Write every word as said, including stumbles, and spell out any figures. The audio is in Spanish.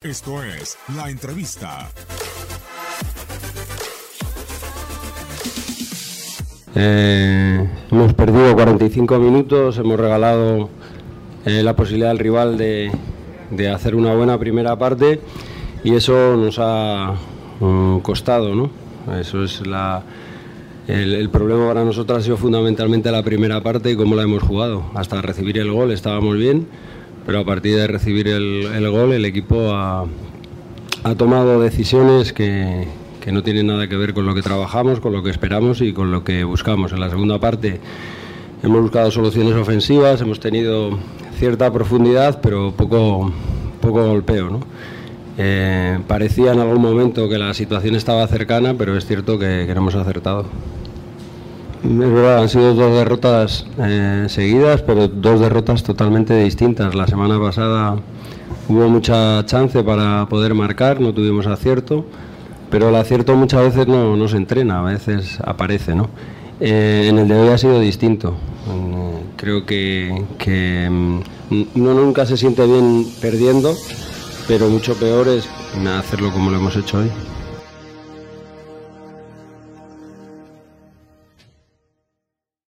Esto es La Entrevista. Eh, hemos perdido cuarenta y cinco minutos, hemos regalado eh, la posibilidad al rival de, de hacer una buena primera parte y eso nos ha um, costado, ¿no? Eso es la, el, el problema para nosotros ha sido fundamentalmente la primera parte y cómo la hemos jugado. Hasta recibir el gol estábamos bien, pero a partir de recibir el, el gol el equipo ha, ha tomado decisiones que, que no tienen nada que ver con lo que trabajamos, con lo que esperamos y con lo que buscamos. En la segunda parte hemos buscado soluciones ofensivas, hemos tenido cierta profundidad, pero poco, poco golpeo, ¿no? Eh, parecía en algún momento que la situación estaba cercana, pero es cierto que, que no hemos acertado. Es verdad, han sido dos derrotas eh, seguidas, pero dos derrotas totalmente distintas. La semana pasada hubo mucha chance para poder marcar, no tuvimos acierto, pero el acierto muchas veces no, no se entrena, a veces aparece, ¿no? Eh, en el de hoy ha sido distinto. Creo que, que uno nunca se siente bien perdiendo, pero mucho peor es hacerlo como lo hemos hecho hoy.